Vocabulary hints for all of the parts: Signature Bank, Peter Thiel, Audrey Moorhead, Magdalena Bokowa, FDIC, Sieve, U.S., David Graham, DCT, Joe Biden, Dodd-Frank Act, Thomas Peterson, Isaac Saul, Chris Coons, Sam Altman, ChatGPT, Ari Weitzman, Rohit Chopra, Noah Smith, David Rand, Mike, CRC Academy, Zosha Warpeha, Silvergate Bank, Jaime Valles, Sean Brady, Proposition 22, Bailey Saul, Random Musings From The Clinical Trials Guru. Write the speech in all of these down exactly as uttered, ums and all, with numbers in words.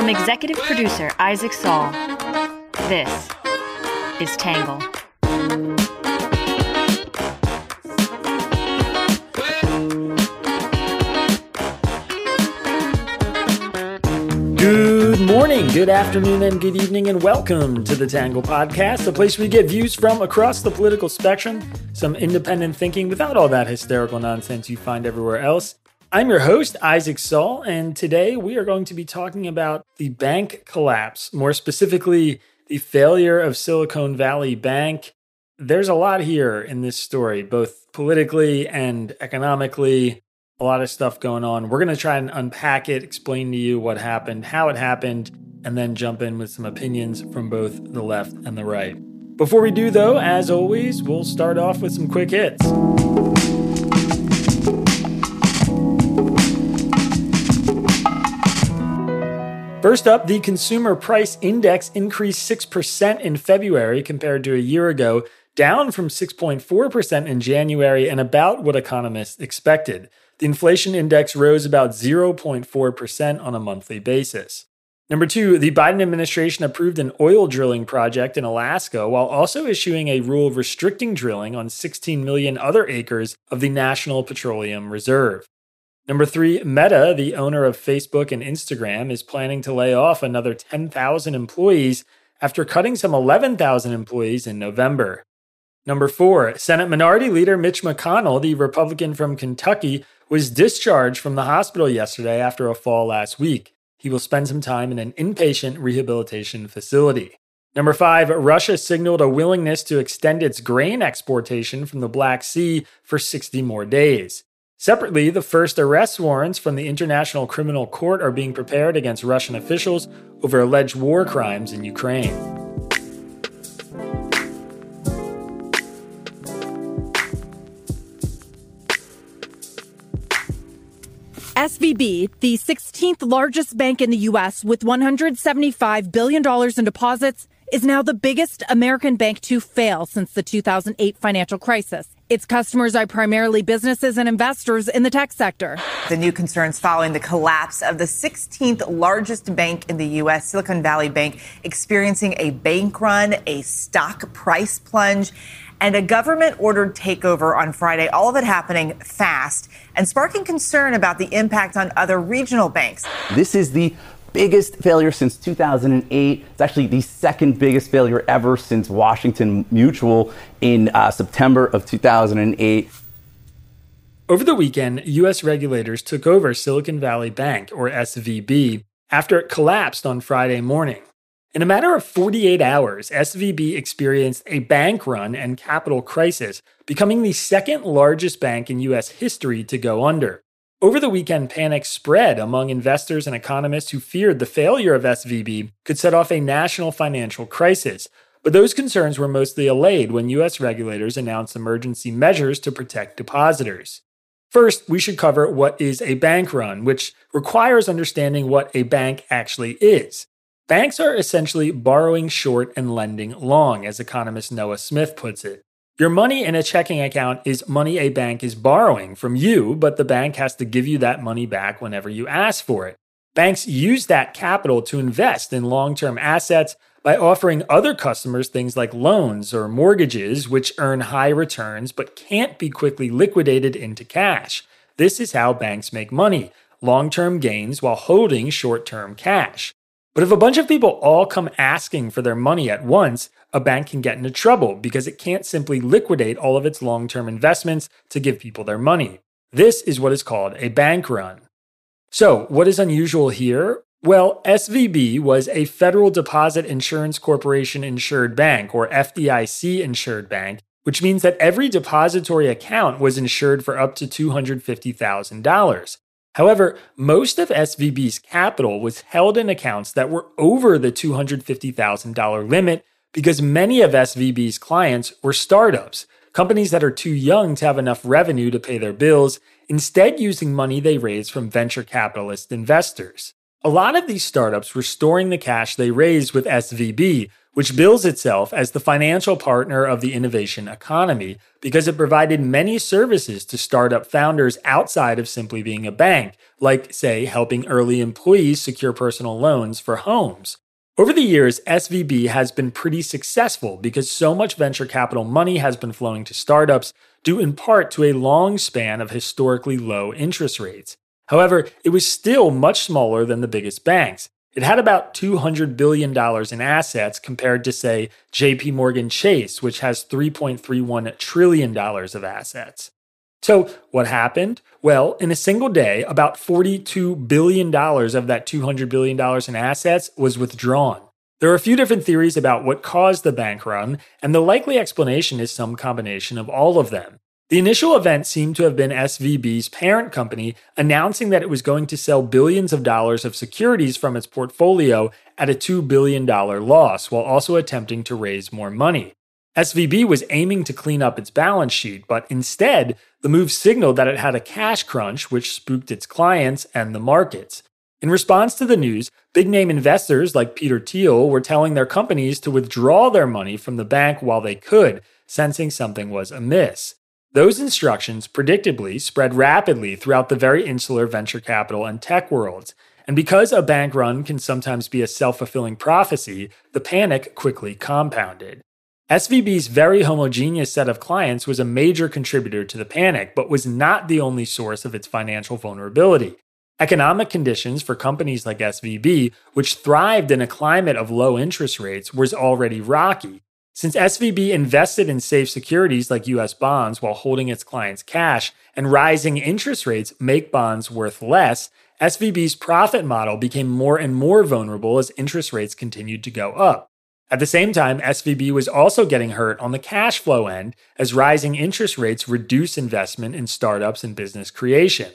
From executive producer Isaac Saul, this is Tangle. Good morning, good afternoon, and good evening, and welcome to the Tangle Podcast, the place we get views from across the political spectrum, some independent thinking without all that hysterical nonsense you find everywhere else. I'm your host, Isaac Saul, and today we are going to be talking about the bank collapse, more specifically, the failure of Silicon Valley Bank. There's a lot here in this story, both politically and economically, a lot of stuff going on. We're going to try and unpack it, explain to you what happened, how it happened, and then jump in with some opinions from both the left and the right. Before we do, though, as always, we'll start off with some quick hits. First up, the Consumer Price Index increased six percent in February compared to a year ago, down from six point four percent in January and about what economists expected. The inflation index rose about zero point four percent on a monthly basis. Number two, the Biden administration approved an oil drilling project in Alaska while also issuing a rule restricting drilling on sixteen million other acres of the National Petroleum Reserve. Number three, Meta, the owner of Facebook and Instagram, is planning to lay off another ten thousand employees after cutting some eleven thousand employees in November. Number four, Senate Minority Leader Mitch McConnell, the Republican from Kentucky, was discharged from the hospital yesterday after a fall last week. He will spend some time in an inpatient rehabilitation facility. Number five, Russia signaled a willingness to extend its grain exportation from the Black Sea for sixty more days. Separately, the first arrest warrants from the International Criminal Court are being prepared against Russian officials over alleged war crimes in Ukraine. S V B, the sixteenth largest bank in the U S with one hundred seventy-five billion dollars in deposits, is now the biggest American bank to fail since the two thousand eight financial crisis. Its customers are primarily businesses and investors in the tech sector. The new concerns following the collapse of the sixteenth largest bank in the U S, Silicon Valley Bank, experiencing a bank run, a stock price plunge, and a government-ordered takeover on Friday, all of it happening fast and sparking concern about the impact on other regional banks. This is the biggest failure since two thousand eight. It's actually the second biggest failure ever since Washington Mutual in uh, September of two thousand eight. Over the weekend, U S regulators took over Silicon Valley Bank, or S V B, after it collapsed on Friday morning. In a matter of forty-eight hours, S V B experienced a bank run and capital crisis, becoming the second largest bank in U S history to go under. Over the weekend, panic spread among investors and economists who feared the failure of S V B could set off a national financial crisis. But those concerns were mostly allayed when U S regulators announced emergency measures to protect depositors. First, we should cover what is a bank run, which requires understanding what a bank actually is. Banks are essentially borrowing short and lending long, as economist Noah Smith puts it. Your money in a checking account is money a bank is borrowing from you, but the bank has to give you that money back whenever you ask for it. Banks use that capital to invest in long-term assets by offering other customers things like loans or mortgages, which earn high returns but can't be quickly liquidated into cash. This is how banks make money, long-term gains while holding short-term cash. But if a bunch of people all come asking for their money at once, a bank can get into trouble because it can't simply liquidate all of its long-term investments to give people their money. This is what is called a bank run. So, what is unusual here? Well, S V B was a Federal Deposit Insurance Corporation insured bank, or F D I C insured bank, which means that every depository account was insured for up to two hundred fifty thousand dollars. However, most of S V B's capital was held in accounts that were over the two hundred fifty thousand dollars limit because many of S V B's clients were startups, companies that are too young to have enough revenue to pay their bills, instead using money they raised from venture capitalist investors. A lot of these startups were storing the cash they raised with S V B, which bills itself as the financial partner of the innovation economy because it provided many services to startup founders outside of simply being a bank, like, say, helping early employees secure personal loans for homes. Over the years, S V B has been pretty successful because so much venture capital money has been flowing to startups, due in part to a long span of historically low interest rates. However, it was still much smaller than the biggest banks. It had about two hundred billion dollars in assets compared to, say, J P Morgan Chase, which has three point three one trillion dollars of assets. So what happened? Well, in a single day, about forty-two billion dollars of that two hundred billion dollars in assets was withdrawn. There are a few different theories about what caused the bank run, and the likely explanation is some combination of all of them. The initial event seemed to have been S V B's parent company announcing that it was going to sell billions of dollars of securities from its portfolio at a two billion dollars loss, while also attempting to raise more money. S V B was aiming to clean up its balance sheet, but instead, the move signaled that it had a cash crunch, which spooked its clients and the markets. In response to the news, big-name investors like Peter Thiel were telling their companies to withdraw their money from the bank while they could, sensing something was amiss. Those instructions, predictably, spread rapidly throughout the very insular venture capital and tech worlds. And because a bank run can sometimes be a self-fulfilling prophecy, the panic quickly compounded. S V B's very homogeneous set of clients was a major contributor to the panic, but was not the only source of its financial vulnerability. Economic conditions for companies like S V B, which thrived in a climate of low interest rates, was already rocky. Since S V B invested in safe securities like U S bonds while holding its clients' cash, and rising interest rates make bonds worth less, S V B's profit model became more and more vulnerable as interest rates continued to go up. At the same time, S V B was also getting hurt on the cash flow end as rising interest rates reduce investment in startups and business creation.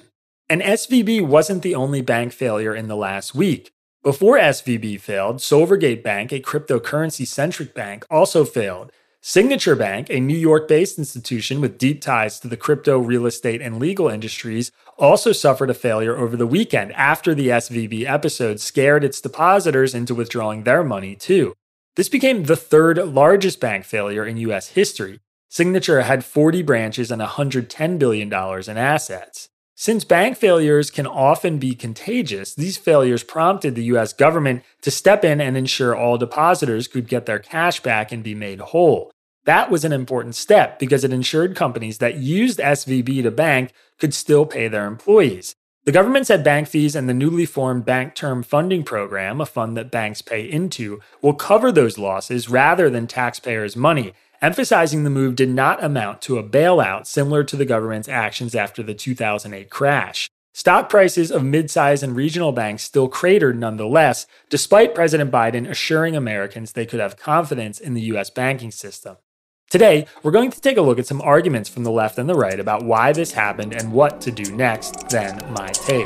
And S V B wasn't the only bank failure in the last week. Before S V B failed, Silvergate Bank, a cryptocurrency-centric bank, also failed. Signature Bank, a New York-based institution with deep ties to the crypto, real estate, and legal industries, also suffered a failure over the weekend after the S V B episode scared its depositors into withdrawing their money, too. This became the third largest bank failure in U S history. Signature had forty branches and one hundred ten billion dollars in assets. Since bank failures can often be contagious, these failures prompted the U S government to step in and ensure all depositors could get their cash back and be made whole. That was an important step because it ensured companies that used S V B to bank could still pay their employees. The government said bank fees and the newly formed Bank Term Funding Program, a fund that banks pay into, will cover those losses rather than taxpayers' money, emphasizing the move did not amount to a bailout similar to the government's actions after the two thousand eight crash. Stock prices of mid-size and regional banks still cratered nonetheless, despite President Biden assuring Americans they could have confidence in the U S banking system. Today, we're going to take a look at some arguments from the left and the right about why this happened and what to do next, then my take.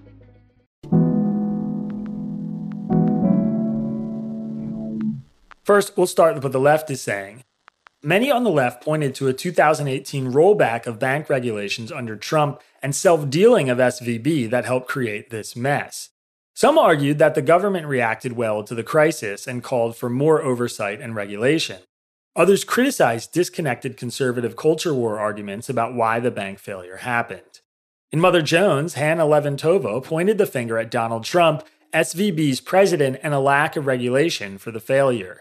First, we'll start with what the left is saying. Many on the left pointed to a two thousand eighteen rollback of bank regulations under Trump and self-dealing of S V B that helped create this mess. Some argued that the government reacted well to the crisis and called for more oversight and regulation. Others criticized disconnected conservative culture war arguments about why the bank failure happened. In Mother Jones, Hannah Levintova pointed the finger at Donald Trump, S V B's president, and a lack of regulation for the failure.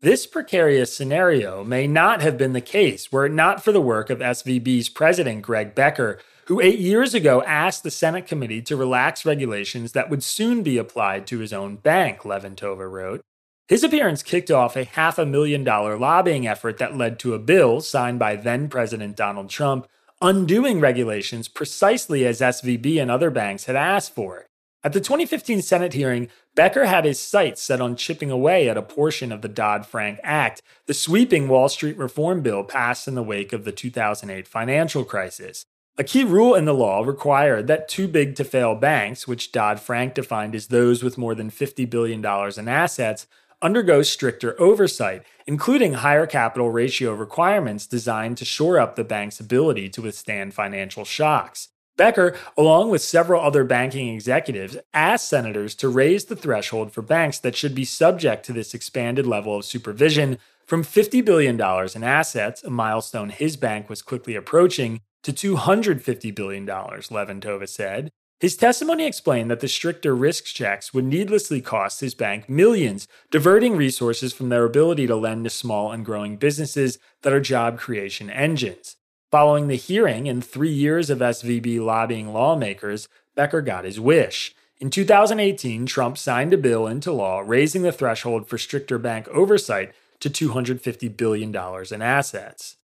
This precarious scenario may not have been the case were it not for the work of S V B's president, Greg Becker, who eight years ago asked the Senate committee to relax regulations that would soon be applied to his own bank, Levintova wrote. His appearance kicked off a half a million dollar lobbying effort that led to a bill signed by then-President Donald Trump undoing regulations precisely as S V B and other banks had asked for. At the twenty fifteen Senate hearing, Becker had his sights set on chipping away at a portion of the Dodd-Frank Act, the sweeping Wall Street reform bill passed in the wake of the two thousand eight financial crisis. A key rule in the law required that too big to fail banks, which Dodd-Frank defined as those with more than fifty billion dollars in assets, undergo stricter oversight, including higher capital ratio requirements designed to shore up the bank's ability to withstand financial shocks. Becker, along with several other banking executives, asked senators to raise the threshold for banks that should be subject to this expanded level of supervision from fifty billion dollars in assets, a milestone his bank was quickly approaching, to two hundred fifty billion dollars, Levintova said. His testimony explained that the stricter risk checks would needlessly cost his bank millions, diverting resources from their ability to lend to small and growing businesses that are job creation engines. Following the hearing and three years of S V B lobbying lawmakers, Becker got his wish. In two thousand eighteen, Trump signed a bill into law raising the threshold for stricter bank oversight to two hundred fifty billion dollars in assets.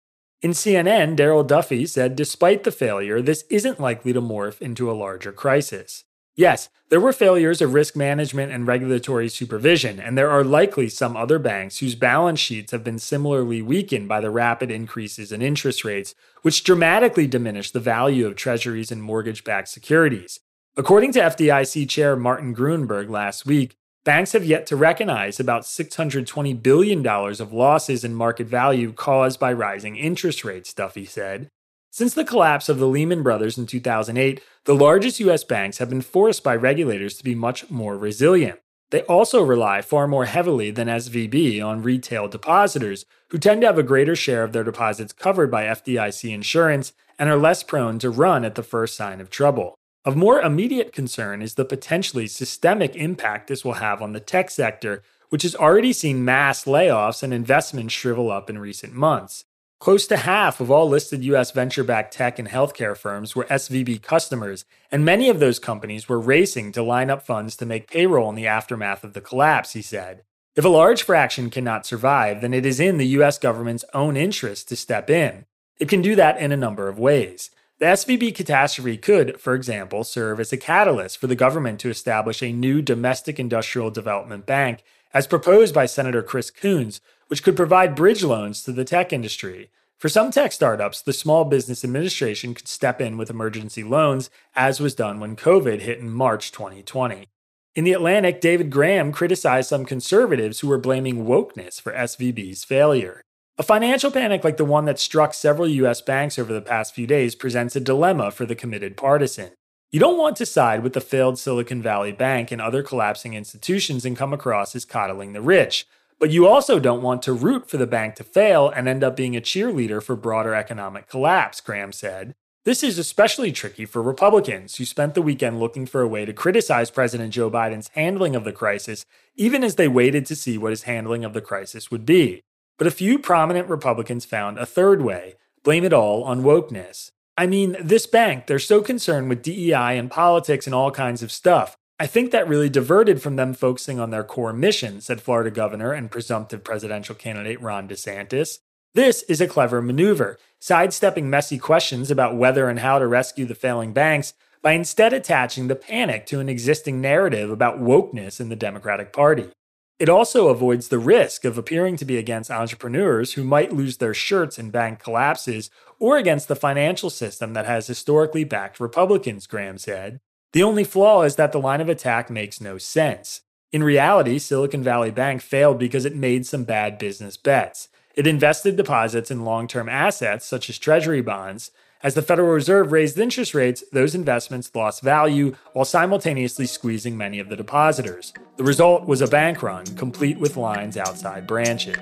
In C N N, Daryl Duffy said, despite the failure, this isn't likely to morph into a larger crisis. Yes, there were failures of risk management and regulatory supervision, and there are likely some other banks whose balance sheets have been similarly weakened by the rapid increases in interest rates, which dramatically diminish the value of treasuries and mortgage-backed securities. According to F D I C Chair Martin Grunberg last week, banks have yet to recognize about six hundred twenty billion dollars of losses in market value caused by rising interest rates, Duffy said. Since the collapse of the Lehman Brothers in two thousand eight, the largest U S banks have been forced by regulators to be much more resilient. They also rely far more heavily than S V B on retail depositors, who tend to have a greater share of their deposits covered by F D I C insurance and are less prone to run at the first sign of trouble. Of more immediate concern is the potentially systemic impact this will have on the tech sector, which has already seen mass layoffs and investments shrivel up in recent months. Close to half of all listed U S venture-backed tech and healthcare firms were S V B customers, and many of those companies were racing to line up funds to make payroll in the aftermath of the collapse, he said. If a large fraction cannot survive, then it is in the U S government's own interest to step in. It can do that in a number of ways. The S V B catastrophe could, for example, serve as a catalyst for the government to establish a new domestic industrial development bank, as proposed by Senator Chris Coons, which could provide bridge loans to the tech industry. For some tech startups, the Small Business Administration could step in with emergency loans, as was done when COVID hit in March twenty twenty. In The Atlantic, David Graham criticized some conservatives who were blaming wokeness for S V B's failure. A financial panic like the one that struck several U S banks over the past few days presents a dilemma for the committed partisan. You don't want to side with the failed Silicon Valley Bank and other collapsing institutions and come across as coddling the rich, but you also don't want to root for the bank to fail and end up being a cheerleader for broader economic collapse, Graham said. This is especially tricky for Republicans, who spent the weekend looking for a way to criticize President Joe Biden's handling of the crisis, even as they waited to see what his handling of the crisis would be. But a few prominent Republicans found a third way: blame it all on wokeness. I mean, this bank, they're so concerned with D E I and politics and all kinds of stuff. I think that really diverted from them focusing on their core mission, said Florida Governor and presumptive presidential candidate Ron DeSantis. This is a clever maneuver, sidestepping messy questions about whether and how to rescue the failing banks by instead attaching the panic to an existing narrative about wokeness in the Democratic Party. It also avoids the risk of appearing to be against entrepreneurs who might lose their shirts in bank collapses or against the financial system that has historically backed Republicans, Graham said. The only flaw is that the line of attack makes no sense. In reality, Silicon Valley Bank failed because it made some bad business bets. It invested deposits in long-term assets, such as treasury bonds. As the Federal Reserve raised interest rates, those investments lost value while simultaneously squeezing many of the depositors. The result was a bank run, complete with lines outside branches.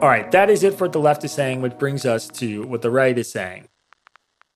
All right, that is it for what the left is saying, which brings us to what the right is saying.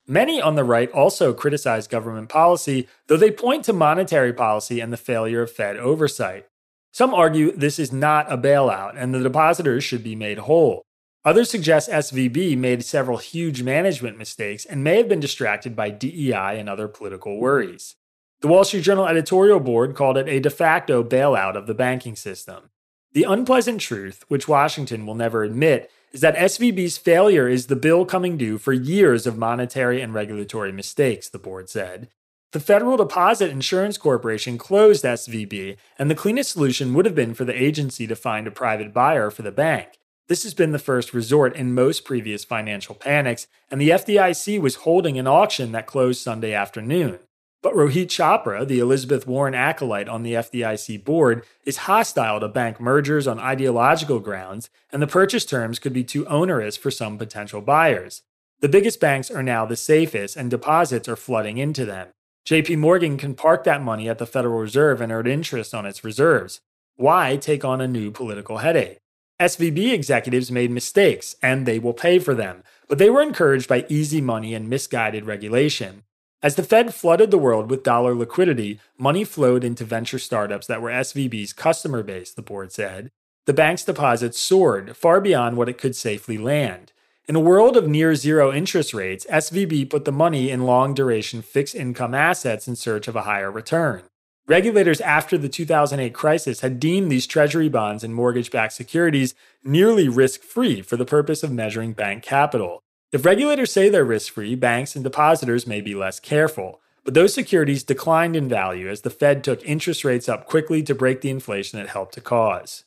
Many on the right also criticize government policy, though they point to monetary policy and the failure of Fed oversight. Some argue this is not a bailout and the depositors should be made whole. Others suggest S V B made several huge management mistakes and may have been distracted by D E I and other political worries. The Wall Street Journal editorial board called it a de facto bailout of the banking system. The unpleasant truth, which Washington will never admit, is that S V B's failure is the bill coming due for years of monetary and regulatory mistakes, the board said. The Federal Deposit Insurance Corporation closed S V B, and the cleanest solution would have been for the agency to find a private buyer for the bank. This has been the first resort in most previous financial panics, and the F D I C was holding an auction that closed Sunday afternoon. But Rohit Chopra, the Elizabeth Warren acolyte on the F D I C board, is hostile to bank mergers on ideological grounds, and the purchase terms could be too onerous for some potential buyers. The biggest banks are now the safest, and deposits are flooding into them. J P Morgan can park that money at the Federal Reserve and earn interest on its reserves. Why take on a new political headache? S V B executives made mistakes, and they will pay for them, but they were encouraged by easy money and misguided regulation. As the Fed flooded the world with dollar liquidity, money flowed into venture startups that were S V B's customer base, the board said. The bank's deposits soared, far beyond what it could safely land. In a world of near-zero interest rates, S V B put the money in long-duration fixed-income assets in search of a higher return. Regulators after the two thousand eight crisis had deemed these treasury bonds and mortgage-backed securities nearly risk-free for the purpose of measuring bank capital. If regulators say they're risk-free, banks and depositors may be less careful. But those securities declined in value as the Fed took interest rates up quickly to break the inflation it helped to cause.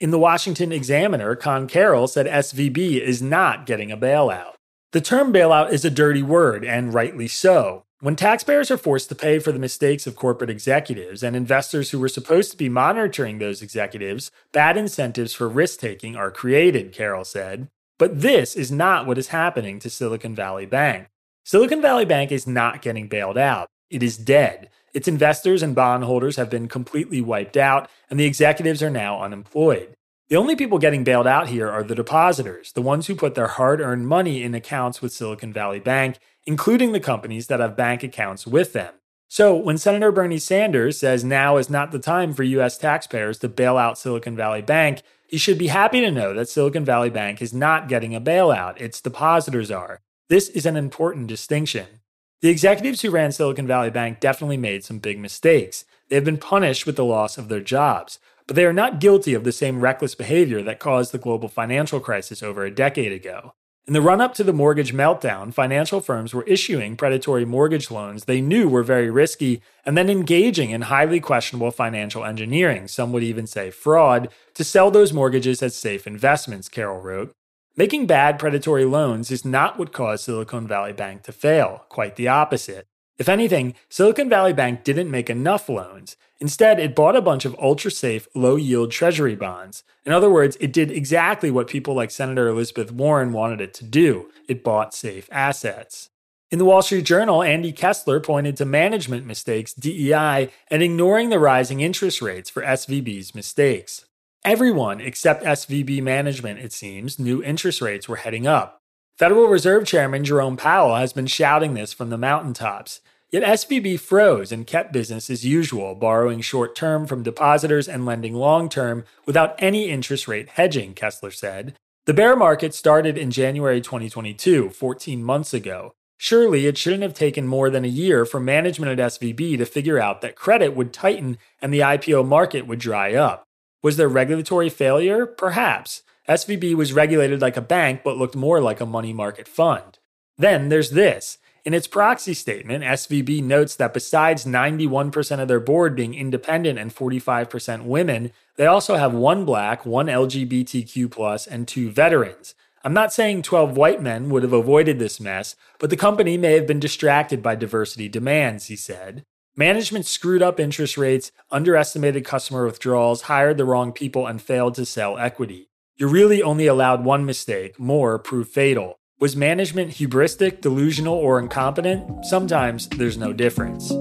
In the Washington Examiner, Con Carroll said S V B is not getting a bailout. The term bailout is a dirty word, and rightly so. When taxpayers are forced to pay for the mistakes of corporate executives and investors who were supposed to be monitoring those executives, bad incentives for risk-taking are created, Carroll said. But this is not what is happening to Silicon Valley Bank. Silicon Valley Bank is not getting bailed out. It is dead. Its investors and bondholders have been completely wiped out, and the executives are now unemployed. The only people getting bailed out here are the depositors, the ones who put their hard-earned money in accounts with Silicon Valley Bank, including the companies that have bank accounts with them. So when Senator Bernie Sanders says now is not the time for U S taxpayers to bail out Silicon Valley Bank, he should be happy to know that Silicon Valley Bank is not getting a bailout. Its depositors are. This is an important distinction. The executives who ran Silicon Valley Bank definitely made some big mistakes. They have been punished with the loss of their jobs, but they are not guilty of the same reckless behavior that caused the global financial crisis over a decade ago. In the run-up to the mortgage meltdown, financial firms were issuing predatory mortgage loans they knew were very risky and then engaging in highly questionable financial engineering, some would even say fraud, to sell those mortgages as safe investments, Carroll wrote. Making bad predatory loans is not what caused Silicon Valley Bank to fail, quite the opposite. If anything, Silicon Valley Bank didn't make enough loans. Instead, it bought a bunch of ultra-safe, low-yield treasury bonds. In other words, it did exactly what people like Senator Elizabeth Warren wanted it to do. It bought safe assets. In the Wall Street Journal, Andy Kessler pointed to management mistakes, D E I, and ignoring the rising interest rates for S V B's mistakes. Everyone except S V B management, it seems, knew interest rates were heading up. Federal Reserve Chairman Jerome Powell has been shouting this from the mountaintops. Yet S V B froze and kept business as usual, borrowing short-term from depositors and lending long-term without any interest rate hedging, Kessler said. The bear market started in January twenty twenty-two, fourteen months ago. Surely it shouldn't have taken more than a year for management at S V B to figure out that credit would tighten and the I P O market would dry up. Was there regulatory failure? Perhaps. S V B was regulated like a bank but looked more like a money market fund. Then there's this. In its proxy statement, S V B notes that besides ninety-one percent of their board being independent and forty-five percent women, they also have one black, one L G B T Q plus, and two veterans. I'm not saying twelve white men would have avoided this mess, but the company may have been distracted by diversity demands, he said. Management screwed up interest rates, underestimated customer withdrawals, hired the wrong people, and failed to sell equity. You're really only allowed one mistake, more proved fatal. Was management hubristic, delusional, or incompetent? Sometimes there's no difference.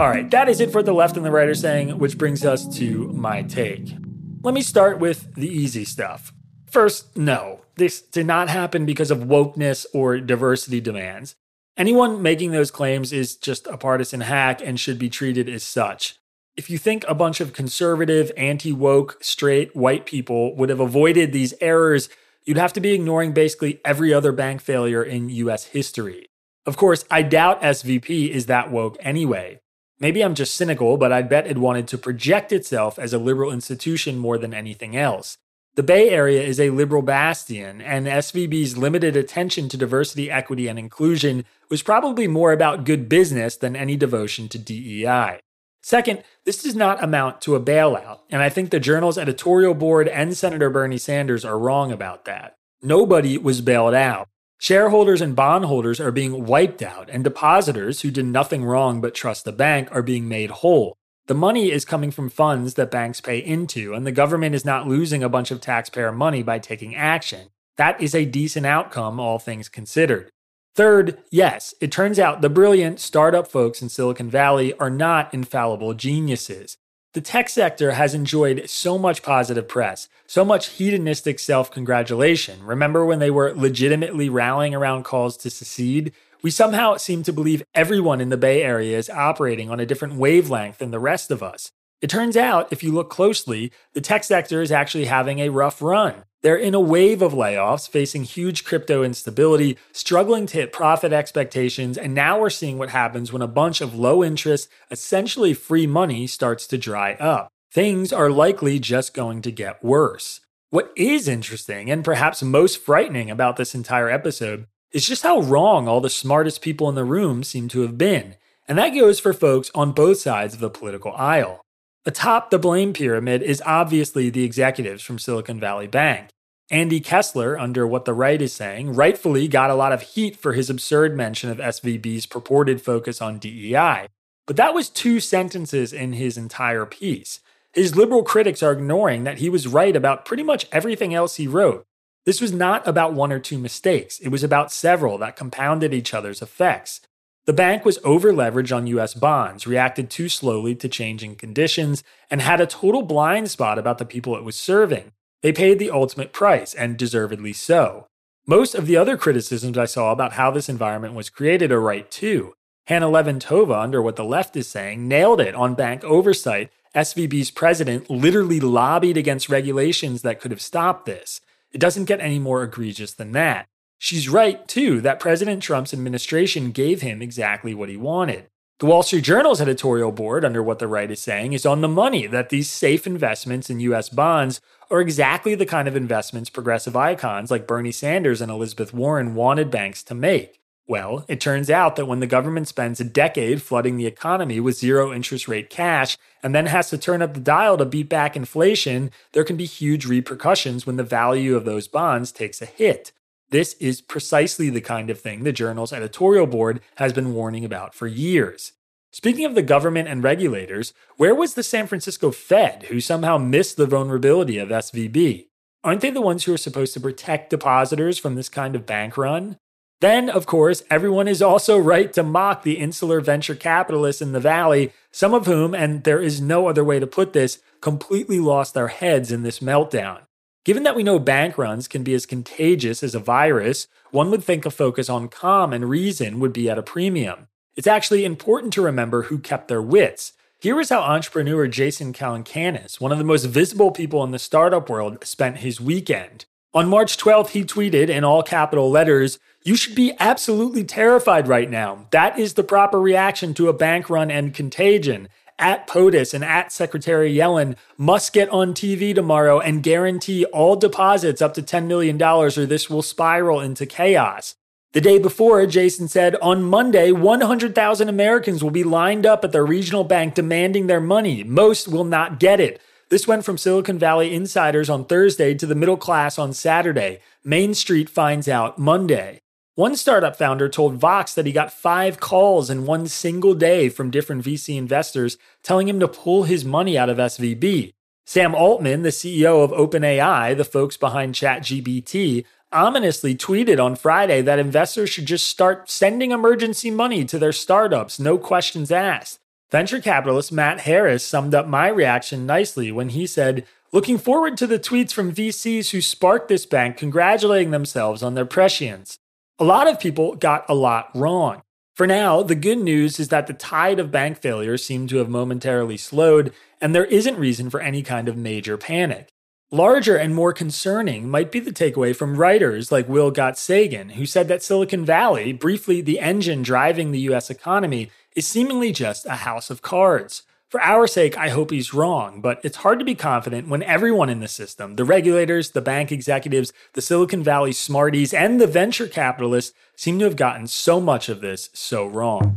All right, that is it for The Left and the Right Are Saying, which brings us to my take. Let me start with the easy stuff. First, no, this did not happen because of wokeness or diversity demands. Anyone making those claims is just a partisan hack and should be treated as such. If you think a bunch of conservative, anti-woke, straight white people would have avoided these errors, you'd have to be ignoring basically every other bank failure in U S history. Of course, I doubt S V P is that woke anyway. Maybe I'm just cynical, but I bet it wanted to project itself as a liberal institution more than anything else. The Bay Area is a liberal bastion, and S V B's limited attention to diversity, equity, and inclusion was probably more about good business than any devotion to D E I. Second, this does not amount to a bailout, and I think the Journal's editorial board and Senator Bernie Sanders are wrong about that. Nobody was bailed out. Shareholders and bondholders are being wiped out, and depositors who did nothing wrong but trust the bank are being made whole. The money is coming from funds that banks pay into, and the government is not losing a bunch of taxpayer money by taking action. That is a decent outcome, all things considered. Third, yes, it turns out the brilliant startup folks in Silicon Valley are not infallible geniuses. The tech sector has enjoyed so much positive press, so much hedonistic self-congratulation. Remember when they were legitimately rallying around calls to secede? We somehow seem to believe everyone in the Bay Area is operating on a different wavelength than the rest of us. It turns out, if you look closely, the tech sector is actually having a rough run. They're in a wave of layoffs, facing huge crypto instability, struggling to hit profit expectations, and now we're seeing what happens when a bunch of low-interest, essentially free money starts to dry up. Things are likely just going to get worse. What is interesting, and perhaps most frightening about this entire episode, it's just how wrong all the smartest people in the room seem to have been, and that goes for folks on both sides of the political aisle. Atop the blame pyramid is obviously the executives from Silicon Valley Bank. Andy Kessler, under what the right is saying, rightfully got a lot of heat for his absurd mention of S V B's purported focus on D E I, but that was two sentences in his entire piece. His liberal critics are ignoring that he was right about pretty much everything else he wrote. This was not about one or two mistakes. It was about several that compounded each other's effects. The bank was over-leveraged on U S bonds, reacted too slowly to changing conditions, and had a total blind spot about the people it was serving. They paid the ultimate price, and deservedly so. Most of the other criticisms I saw about how this environment was created are right, too. Hannah Levintova, under what the left is saying, nailed it on bank oversight. S V B's president literally lobbied against regulations that could have stopped this. It doesn't get any more egregious than that. She's right, too, that President Trump's administration gave him exactly what he wanted. The Wall Street Journal's editorial board, under what the right is saying, is on the money that these safe investments in U S bonds are exactly the kind of investments progressive icons like Bernie Sanders and Elizabeth Warren wanted banks to make. Well, it turns out that when the government spends a decade flooding the economy with zero interest rate cash and then has to turn up the dial to beat back inflation, there can be huge repercussions when the value of those bonds takes a hit. This is precisely the kind of thing the Journal's editorial board has been warning about for years. Speaking of the government and regulators, where was the San Francisco Fed who somehow missed the vulnerability of S V B? Aren't they the ones who are supposed to protect depositors from this kind of bank run? Then, of course, everyone is also right to mock the insular venture capitalists in the Valley, some of whom, and there is no other way to put this, completely lost their heads in this meltdown. Given that we know bank runs can be as contagious as a virus, one would think a focus on calm and reason would be at a premium. It's actually important to remember who kept their wits. Here is how entrepreneur Jason Calacanis, one of the most visible people in the startup world, spent his weekend. On March twelfth, he tweeted in all capital letters, "You should be absolutely terrified right now. That is the proper reaction to a bank run and contagion. At POTUS and at Secretary Yellen must get on T V tomorrow and guarantee all deposits up to ten million dollars or this will spiral into chaos." The day before, Jason said, "On Monday, one hundred thousand Americans will be lined up at their regional bank demanding their money. Most will not get it." This went from Silicon Valley insiders on Thursday to the middle class on Saturday. Main Street finds out Monday. One startup founder told Vox that he got five calls in one single day from different V C investors telling him to pull his money out of S V B. Sam Altman, the C E O of OpenAI, the folks behind ChatGPT, ominously tweeted on Friday that investors should just start sending emergency money to their startups, no questions asked. Venture capitalist Matt Harris summed up my reaction nicely when he said, "Looking forward to the tweets from V Cs who sparked this bank congratulating themselves on their prescience." A lot of people got a lot wrong. For now, the good news is that the tide of bank failure seemed to have momentarily slowed, and there isn't reason for any kind of major panic. Larger and more concerning might be the takeaway from writers like Will Gott Sagan, who said that Silicon Valley, briefly the engine driving the U S economy, is seemingly just a house of cards. For our sake, I hope he's wrong, but it's hard to be confident when everyone in the system, the regulators, the bank executives, the Silicon Valley smarties, and the venture capitalists, seem to have gotten so much of this so wrong.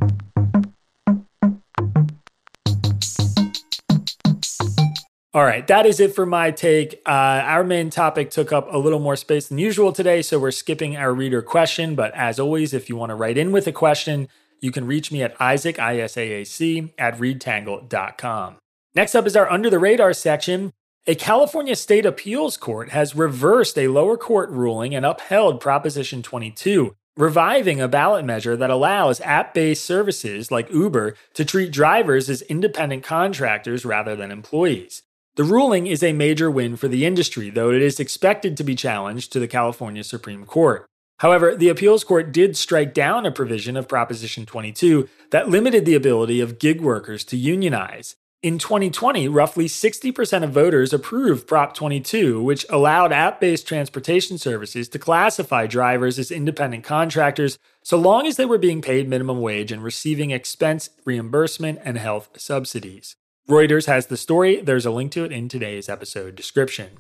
All right, that is it for my take. Uh, our main topic took up a little more space than usual today, so we're skipping our reader question. But as always, if you want to write in with a question, you can reach me at Isaac, I S A A C, at read tangle dot com. Next up is our Under the Radar section. A California state appeals court has reversed a lower court ruling and upheld Proposition twenty-two, reviving a ballot measure that allows app-based services like Uber to treat drivers as independent contractors rather than employees. The ruling is a major win for the industry, though it is expected to be challenged to the California Supreme Court. However, the appeals court did strike down a provision of Proposition twenty-two that limited the ability of gig workers to unionize. In twenty twenty, roughly sixty percent of voters approved Prop twenty-two, which allowed app-based transportation services to classify drivers as independent contractors so long as they were being paid minimum wage and receiving expense reimbursement and health subsidies. Reuters has the story. There's a link to it in today's episode description.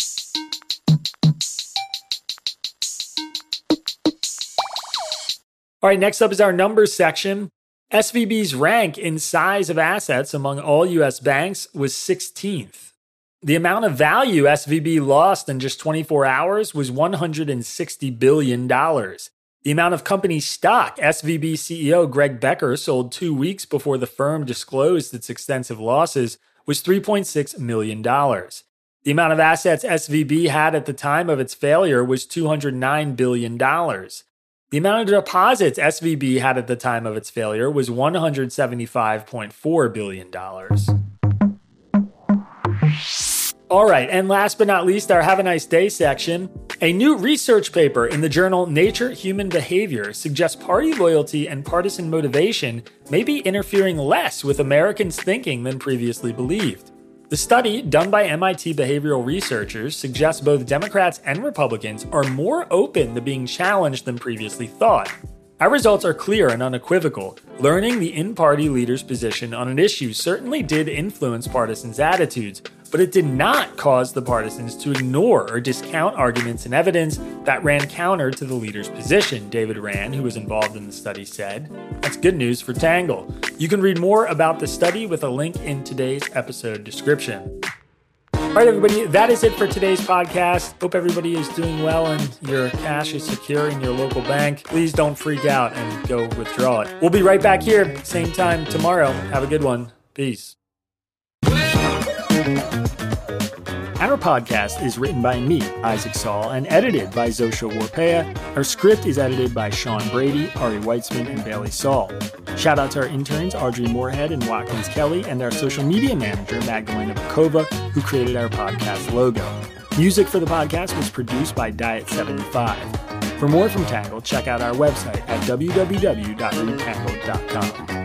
All right, next up is our numbers section. S V B's rank in size of assets among all U S banks was sixteenth. The amount of value S V B lost in just twenty-four hours was one hundred sixty billion dollars. The amount of company stock S V B C E O Greg Becker sold two weeks before the firm disclosed its extensive losses was three point six million dollars. The amount of assets S V B had at the time of its failure was two hundred nine billion dollars. The amount of deposits S V B had at the time of its failure was one hundred seventy-five point four billion dollars. All right, and last but not least, our Have a Nice Day section. A new research paper in the journal Nature Human Behavior suggests party loyalty and partisan motivation may be interfering less with Americans' thinking than previously believed. The study, done by M I T behavioral researchers, suggests both Democrats and Republicans are more open to being challenged than previously thought. Our results are clear and unequivocal. Learning the in-party leader's position on an issue certainly did influence partisans' attitudes, but it did not cause the partisans to ignore or discount arguments and evidence that ran counter to the leader's position, David Rand, who was involved in the study, said. That's good news for Tangle. You can read more about the study with a link in today's episode description. All right, everybody, that is it for today's podcast. Hope everybody is doing well and your cash is secure in your local bank. Please don't freak out and go withdraw it. We'll be right back here, same time tomorrow. Have a good one. Peace. Our podcast is written by me, Isaac Saul, and edited by Zosha Warpeha. Our script is edited by Sean Brady, Ari Weitzman, and Bailey Saul. Shout out to our interns, Audrey Moorhead and Watkins Kelly, and our social media manager, Magdalena Bukova, who created our podcast logo. Music for the podcast was produced by Diet seventy-five. For more from Tangle, check out our website at w w w dot read tangle dot com.